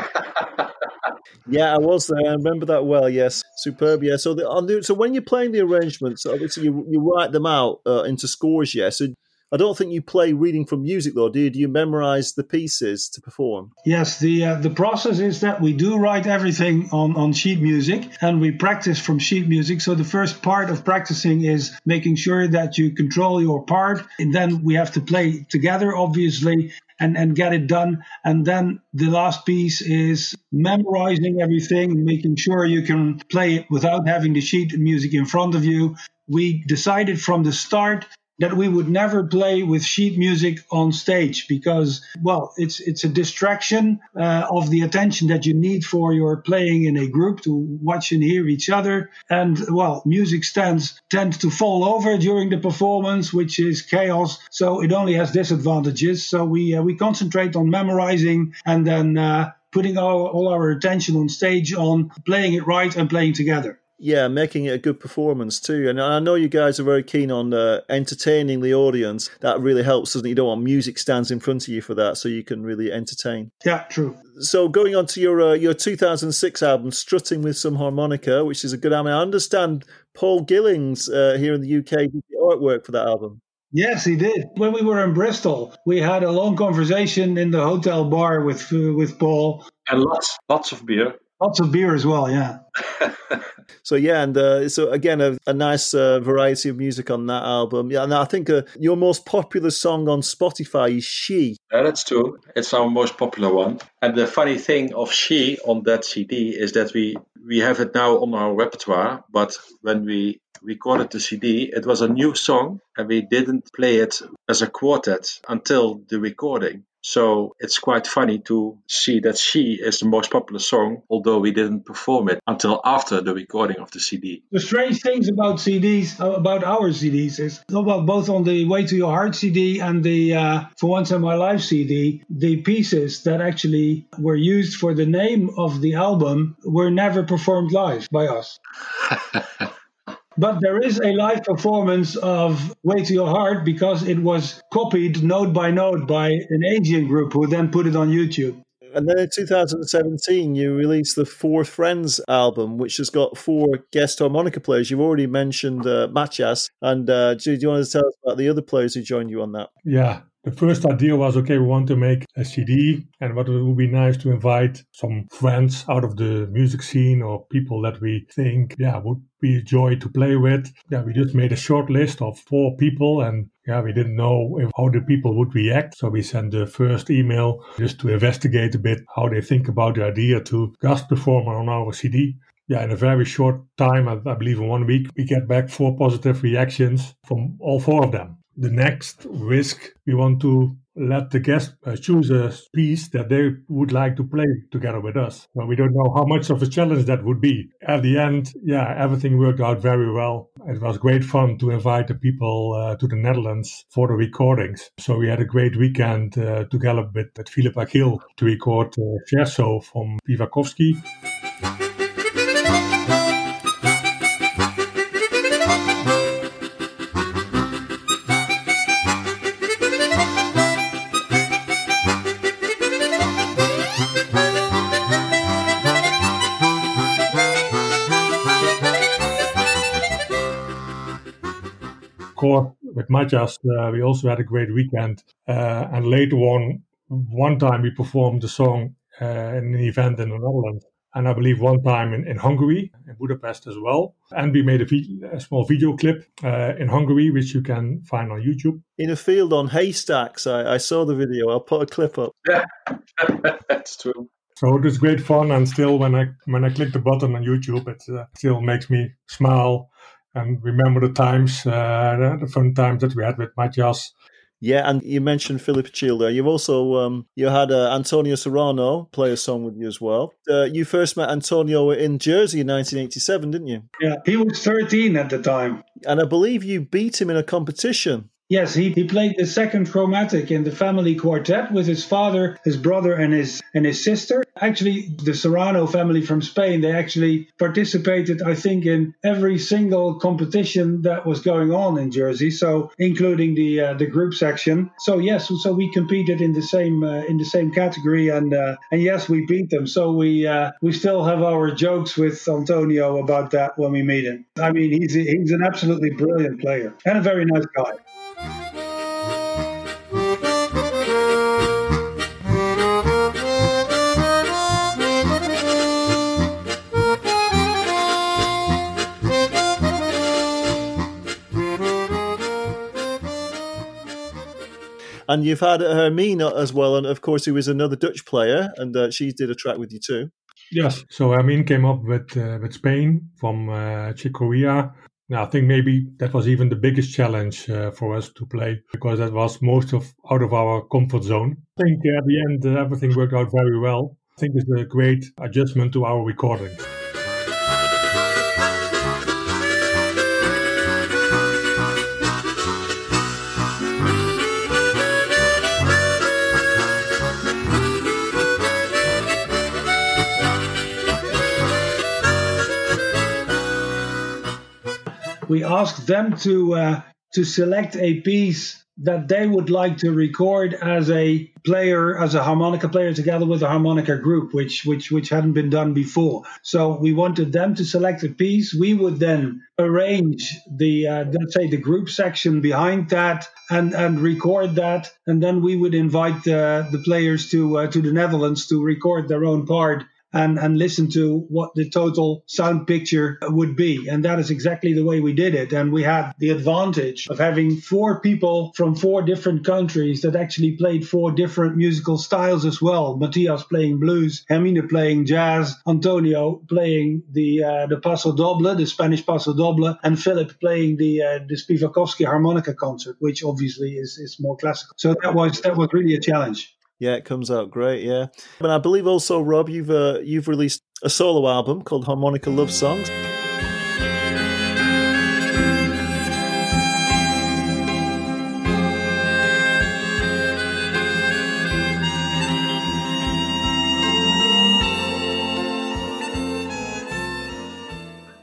Yeah, I was there. I remember that well. Yes, superb. Yeah. So, the, on the, so when you're playing the arrangements, obviously you you write them out uh, into scores. Yeah. So I don't think you play reading from music, though. Do you? Do you memorize the pieces to perform? Yes. The uh, the process is that we do write everything on, on sheet music, and we practice from sheet music. So the first part of practicing is making sure that you control your part, and then we have to play together, obviously. And, and get it done. And then the last piece is memorizing everything, making sure you can play it without having the sheet music in front of you. We decided from the start that we would never play with sheet music on stage because, well, it's it's a distraction uh, of the attention that you need for your playing in a group to watch and hear each other. And, well, music stands tends to fall over during the performance, which is chaos. So it only has disadvantages. So we, uh, we concentrate on memorizing and then uh, putting all, all our attention on stage on playing it right and playing together. Yeah, making it a good performance too. And I know you guys are very keen on uh, entertaining the audience. That really helps, doesn't it? You don't want music stands in front of you for that, so you can really entertain. Yeah, true. So going on to your uh, your two thousand six album, Strutting with Some Harmonica, which is a good album. I understand Paul Gillings uh, here in the U K did the artwork for that album. Yes, he did. When we were in Bristol, we had a long conversation in the hotel bar with uh, with Paul. And lots, lots of beer. Lots of beer as well, yeah. So, yeah, and uh, so, again, a, a nice uh, variety of music on that album. Yeah, and I think uh, your most popular song on Spotify is She. Yeah, that's true. It's our most popular one. And the funny thing of She on that C D is that we, we have it now on our repertoire, but when we recorded the C D, it was a new song, and we didn't play it as a quartet until the recording. So it's quite funny to see that She is the most popular song, although we didn't perform it until after the recording of the C D. The strange things about C Ds, about our C Ds, is well, both on the Way to Your Heart C D and the uh, For Once in My Life C D, the pieces that actually were used for the name of the album were never performed live by us. But there is a live performance of Way to Your Heart because it was copied note by note by an Asian group who then put it on YouTube. And then in two thousand seventeen, you released the Four Friends album, which has got four guest harmonica players. You've already mentioned uh, Mátyás. And uh, do you want to tell us about the other players who joined you on that? Yeah. The first idea was, okay, we want to make a C D, and what it would be nice to invite some friends out of the music scene or people that we think, yeah, would be a joy to play with. Yeah, we just made a short list of four people, and yeah, we didn't know if, how the people would react. So we sent the first email just to investigate a bit how they think about the idea to guest perform on our C D. Yeah, in a very short time, I, I believe in one week, we get back four positive reactions from all four of them. The next risk we want to let the guests uh, choose a piece that they would like to play together with us. But we don't know how much of a challenge that would be. At the end, yeah, everything worked out very well. It was great fun to invite the people uh, to the Netherlands for the recordings. So we had a great weekend uh, together with, with Philip Achill to record uh, Cherso from Pivakovsky. With Mátyás, uh, we also had a great weekend. Uh, and later on, one time we performed the song uh, in an event in the Netherlands. And I believe one time in, in Hungary, in Budapest as well. And we made a, video, a small video clip uh, in Hungary, which you can find on YouTube. In a field on haystacks, I, I saw the video. I'll put a clip up. Yeah, that's true. So it was great fun. And still, when I when I click the button on YouTube, it uh, still makes me smile. And remember the times, uh, the fun times that we had with Mátyás. Yeah, and you mentioned Philip Achill there. You also um, you had uh, Antonio Serrano play a song with you as well. Uh, you first met Antonio in Jersey in nineteen eighty-seven, didn't you? Yeah, he was thirteen at the time. And I believe you beat him in a competition. Yes, he, he played the second chromatic in the family quartet with his father, his brother, and his and his sister. Actually, the Serrano family from Spain, they actually participated, I think, in every single competition that was going on in Jersey, so including the uh, the group section. So yes, so we competed in the same uh, in the same category, and uh, and yes, we beat them. So we uh, we still have our jokes with Antonio about that when we meet him. I mean, he's he's an absolutely brilliant player and a very nice guy. And you've had Hermine as well, and of course, who is another Dutch player, and uh, she did a track with you too. Yes, so Hermine came up with uh, with Spain from uh, Chicoria. Now, I think maybe that was even the biggest challenge uh, for us to play, because that was most of out of our comfort zone. I think uh, at the end, uh, everything worked out very well. I think it's a great adjustment to our recordings. We asked them to uh, to select a piece that they would like to record as a player, as a harmonica player together with a harmonica group, which which which hadn't been done before. So we wanted them to select a piece. We would then arrange the, uh, let's say, the group section behind that and, and record that. And then we would invite uh, the players to uh, to the Netherlands to record their own part. And, and listen to what the total sound picture would be. And that is exactly the way we did it. And we had the advantage of having four people from four different countries that actually played four different musical styles as well. Mátyás playing blues, Hermine playing jazz, Antonio playing the uh, the Paso Doble, the Spanish Paso Doble, and Philip playing the uh, the Spivakovsky harmonica concert, which obviously is, is more classical. So that was that was really a challenge. Yeah, it comes out great, yeah. And I believe also, Rob, you've uh, you've released a solo album called Harmonica Love Songs.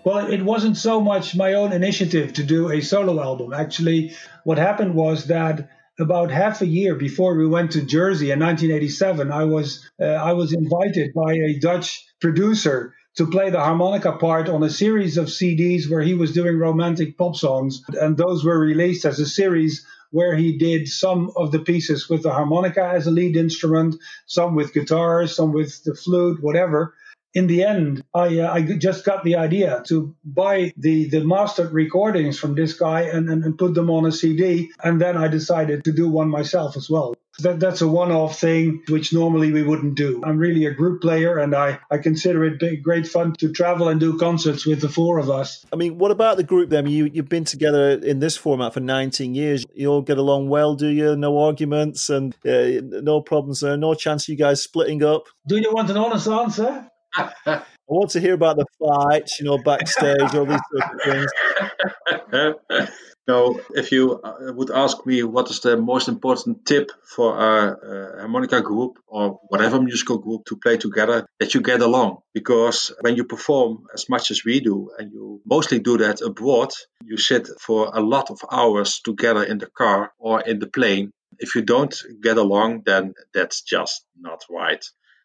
Well, it wasn't so much my own initiative to do a solo album. Actually, what happened was that about half a year before we went to Jersey in nineteen eighty-seven, I was uh, I was invited by a Dutch producer to play the harmonica part on a series of C Ds where he was doing romantic pop songs, and those were released as a series where he did some of the pieces with the harmonica as a lead instrument, some with guitar, some with the flute, whatever. In the end, I, uh, I just got the idea to buy the, the mastered recordings from this guy and, and, and put them on a C D. And then I decided to do one myself as well. That, that's a one-off thing, which normally we wouldn't do. I'm really a group player, and I, I consider it big, great fun to travel and do concerts with the four of us. I mean, what about the group then? You, you've been together in this format for nineteen years. You all get along well, do you? No arguments and uh, no problems there? No chance of you guys splitting up? Do you want an honest answer? I want to hear about the fights, you know, backstage, all these sort of things. So if you would ask me what is the most important tip for a, a harmonica group or whatever musical group to play together, that you get along. Because when you perform as much as we do, and you mostly do that abroad, you sit for a lot of hours together in the car or in the plane. If you don't get along, then that's just not right.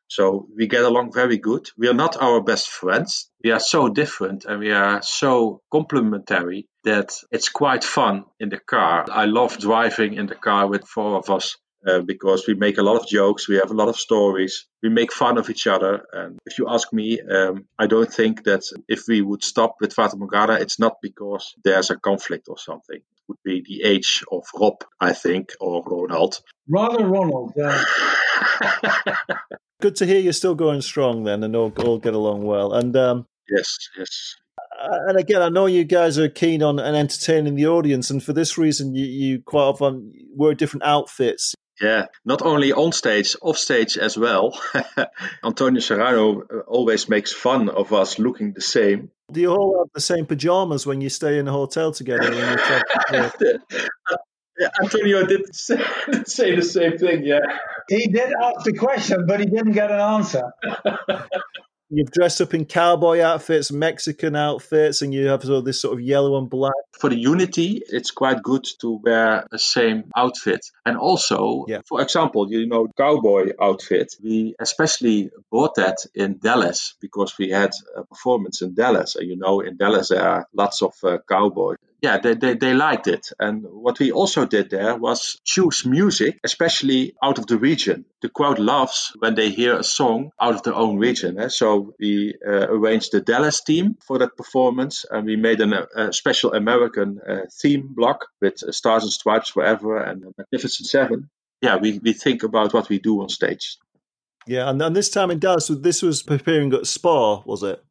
So we get along very good. We are not our best friends. We are so different and we are so complementary that it's quite fun in the car. I love driving in the car with four of us uh, because we make a lot of jokes. We have a lot of stories. We make fun of each other. And if you ask me, um, I don't think that if we would stop with Fata Morgana, it's not because there's a conflict or something. It would be the age of Rob, I think, or Ronald. Rather Ronald, yeah. Good to hear you're still going strong then and all, all get along well. And um, Yes, yes. And again, I know you guys are keen on and entertaining the audience, and for this reason you, you quite often wear different outfits. Yeah, not only on stage, off stage as well. Antonio Serrano always makes fun of us looking the same. Do you all have the same pajamas when you stay in a hotel together? When you travel together? Yeah, Antonio did say, did say the same thing, yeah. He did ask the question, but he didn't get an answer. You've dressed up in cowboy outfits, Mexican outfits, and you have sort of this sort of yellow and black. For the unity, it's quite good to wear the same outfit. And also, yeah. For example, you know, cowboy outfit, we especially bought that in Dallas because we had a performance in Dallas. And you know, in Dallas, there are lots of uh, cowboys. Yeah, they, they they liked it. And what we also did there was choose music, especially out of the region. The crowd loves when they hear a song out of their own region. Eh? So we uh, arranged the Dallas theme for that performance, and we made an, a special American uh, theme block with uh, Stars and Stripes Forever and Magnificent Seven. Yeah, we, we think about what we do on stage. Yeah, and, and this time in Dallas, this was preparing at S P A, was it?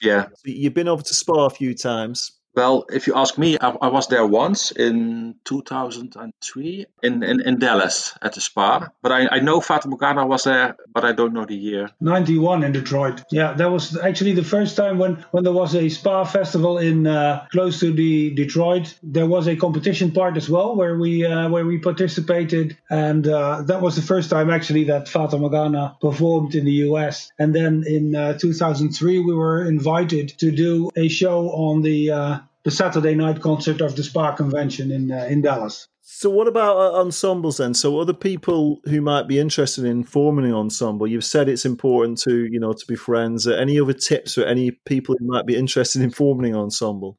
Yeah. So you've been over to S P A a few times. Well, if you ask me, I, I was there once in two thousand three in, in, in Dallas at the S P A. But I, I know Fata Morgana was there, but I don't know the year. ninety-one in Detroit. Yeah, that was actually the first time when, when there was a S P A festival in uh, close to the Detroit. There was a competition part as well where we uh, where we participated. And uh, that was the first time actually that Fata Morgana performed in the U S. And then in uh, two thousand three, we were invited to do a show on the... Uh, the Saturday night concert of the S P A convention in uh, in Dallas. So what about uh, ensembles then? So other people who might be interested in forming an ensemble, you've said it's important to, you know, to be friends. Uh, any other tips for any people who might be interested in forming an ensemble?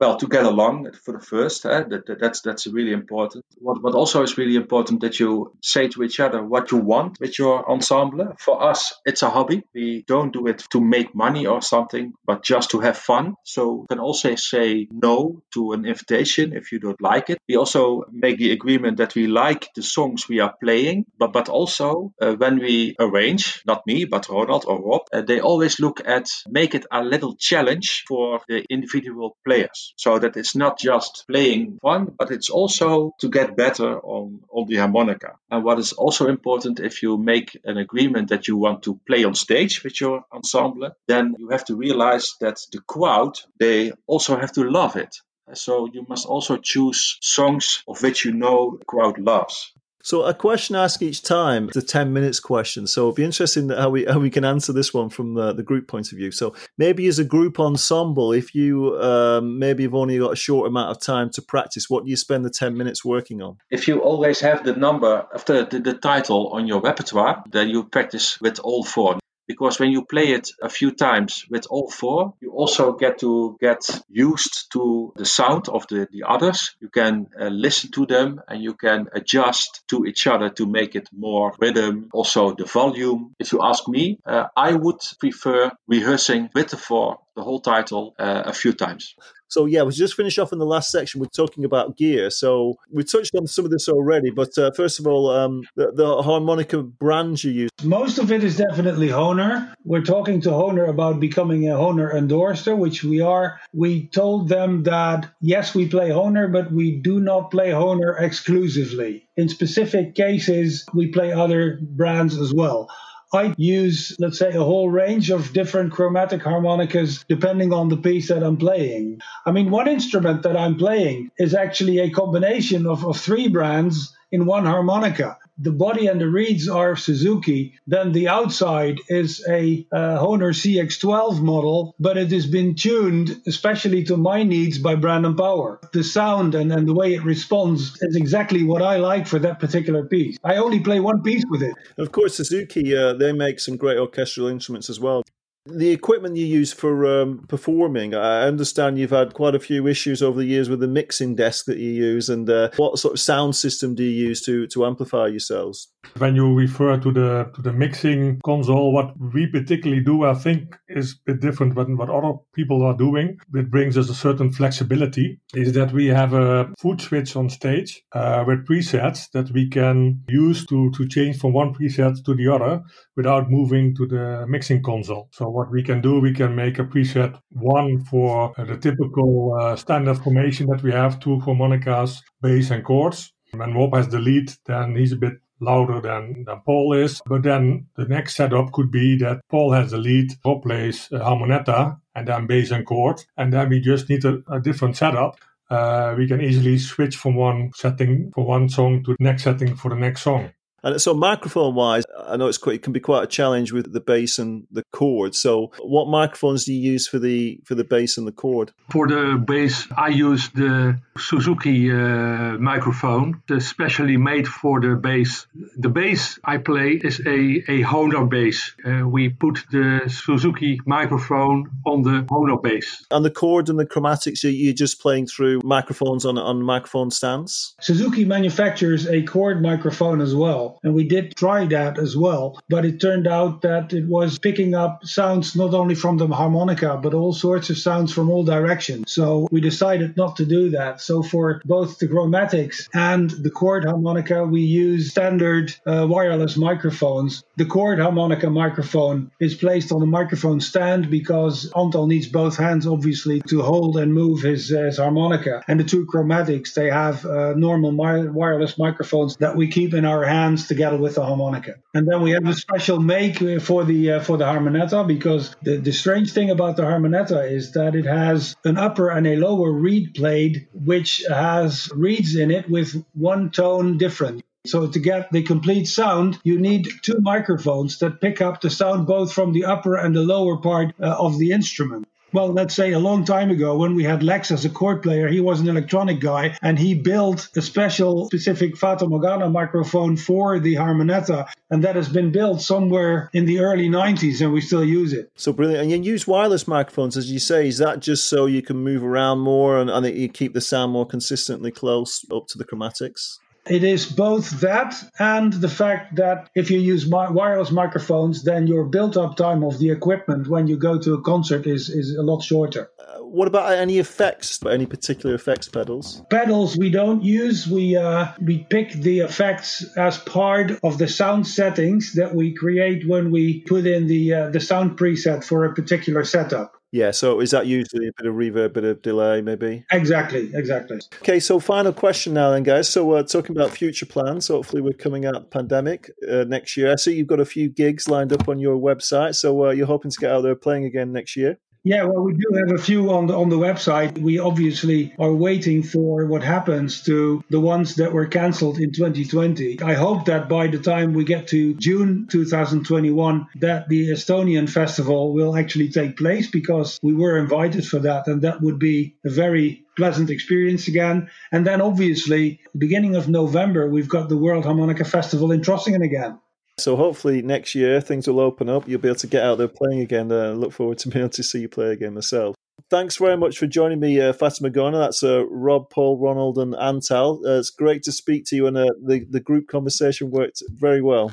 Well, to get along for the first, eh, that, that's that's really important. What, what also is really important that you say to each other what you want with your ensemble. For us, it's a hobby. We don't do it to make money or something, but just to have fun. So you can also say no to an invitation if you don't like it. We also make the agreement that we like the songs we are playing, but, but also uh, when we arrange, not me, but Ronald or Rob, uh, they always look at make it a little challenge for the individual players. So that it's not just playing fun, but it's also to get better on, on the harmonica. And what is also important, if you make an agreement that you want to play on stage with your ensemble, then you have to realize that the crowd, they also have to love it. So you must also choose songs of which you know the crowd loves. So a question I ask each time, the ten minutes question. So it'd be interesting how we how we can answer this one from the, the group point of view. So maybe as a group ensemble, if you um, maybe you've only got a short amount of time to practice, what do you spend the ten minutes working on? If you always have the number after the, the title on your repertoire, then you practice with all four. Because when you play it a few times with all four, you also get to get used to the sound of the, the others. You can uh, listen to them and you can adjust to each other to make it more rhythm. Also the volume. If you ask me, uh, I would prefer rehearsing with the four the whole title uh, a few times. So yeah, we just finished off in the last section with talking about gear. So we touched on some of this already, but uh, first of all, um, the, the harmonica brand you use. Most of it is definitely Hohner. We're talking to Hohner about becoming a Hohner endorser, which we are. We told them that, yes, we play Hohner, but we do not play Hohner exclusively. In specific cases, we play other brands as well. I use, let's say, a whole range of different chromatic harmonicas depending on the piece that I'm playing. I mean, one instrument that I'm playing is actually a combination of, of three brands in one harmonica. The body and the reeds are Suzuki. Then the outside is a uh, Hohner C X twelve model, but it has been tuned especially to my needs by Brandon Power. The sound and, and the way it responds is exactly what I like for that particular piece. I only play one piece with it. Of course, Suzuki, uh, they make some great orchestral instruments as well. The equipment you use for um, performing, I understand you've had quite a few issues over the years with the mixing desk that you use, and uh, what sort of sound system do you use to, to amplify yourselves? When you refer to the to the mixing console, what we particularly do, I think, is a bit different than what other people are doing. It brings us a certain flexibility, is that we have a foot switch on stage uh, with presets that we can use to, to change from one preset to the other without moving to the mixing console. So what we can do, we can make a preset one for the typical uh, standard formation that we have, two harmonicas, bass and chords. When Rob has the lead, then he's a bit louder than, than Paul is. But then the next setup could be that Paul has the lead, Rob plays uh, harmonetta, and then bass and chord. And then we just need a, a different setup. Uh, we can easily switch from one setting for one song to the next setting for the next song. And so microphone-wise, I know it's quite, it can be quite a challenge with the bass and the chord. So what microphones do you use for the for the bass and the chord? For the bass, I use the Suzuki uh, microphone, specially made for the bass. The bass I play is a, a Hohner bass. Uh, we put the Suzuki microphone on the Hohner bass. And the chord and the chromatics, you're just playing through microphones on, on microphone stands? Suzuki manufactures a chord microphone as well. And we did try that as well, but it turned out that it was picking up sounds not only from the harmonica, but all sorts of sounds from all directions. So we decided not to do that. So for both the chromatics and the chord harmonica, we use standard uh, wireless microphones. The chord harmonica microphone is placed on a microphone stand because Antal needs both hands, obviously, to hold and move his, uh, his harmonica. And the two chromatics, they have uh, normal mi- wireless microphones that we keep in our hands together with the harmonica. And then we have a special make for the uh, for the harmonetta, because the, the strange thing about the harmonetta is that it has an upper and a lower reed plate, which has reeds in it with one tone different. So to get the complete sound, you need two microphones that pick up the sound both from the upper and the lower part uh, of the instrument. Well, let's say a long time ago when we had Lex as a chord player, he was an electronic guy, and he built a special specific Fata Morgana microphone for the harmonetta, and that has been built somewhere in the early nineties, and we still use it. So brilliant. And you use wireless microphones, as you say. Is that just so you can move around more and, and that you keep the sound more consistently close up to the chromatics? It is both that and the fact that if you use mi- wireless microphones, then your build-up time of the equipment when you go to a concert is, is a lot shorter. Uh, what about any effects, any particular effects pedals? Pedals we don't use. We, uh, we pick the effects as part of the sound settings that we create when we put in the, uh, the sound preset for a particular setup. Yeah, so is that usually a bit of reverb, bit of delay maybe? Exactly, exactly. Okay, so final question now then, guys. So we're talking about future plans. Hopefully we're coming out of the pandemic uh, next year. I see you've got a few gigs lined up on your website. So uh, you're hoping to get out there playing again next year? Yeah, well, we do have a few on the, on the website. We obviously are waiting for what happens to the ones that were cancelled in twenty twenty. I hope that by the time we get to June twenty twenty-one, that the Estonian festival will actually take place, because we were invited for that, and that would be a very pleasant experience again. And then obviously, beginning of November, we've got the World Harmonica Festival in Trossingen again. So hopefully next year things will open up. You'll be able to get out there playing again. And I look forward to being able to see you play again myself. Thanks very much for joining me, uh, Fata Morgana. That's uh, Rob, Paul, Ronald and Antal. Uh, it's great to speak to you, and uh, the, the group conversation worked very well.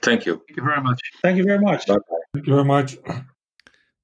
Thank you. Thank you very much. Thank you very much. Bye-bye. Thank you very much.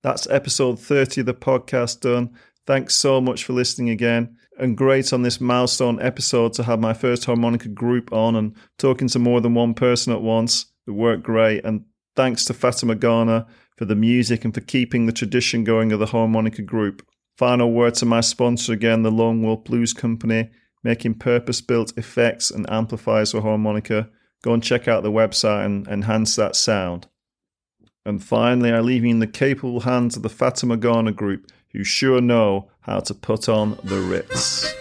That's episode thirty of the podcast done. Thanks so much for listening again. And great on this milestone episode to have my first harmonica group on and talking to more than one person at once. It worked great. And thanks to Fata Morgana for the music and for keeping the tradition going of the harmonica group. Final word to my sponsor again, the Lone Wolf Blues Company, making purpose-built effects and amplifiers for harmonica. Go and check out the website and enhance that sound. And finally, I leave you in the capable hands of the Fata Morgana group, who sure know how to put on the Ritz.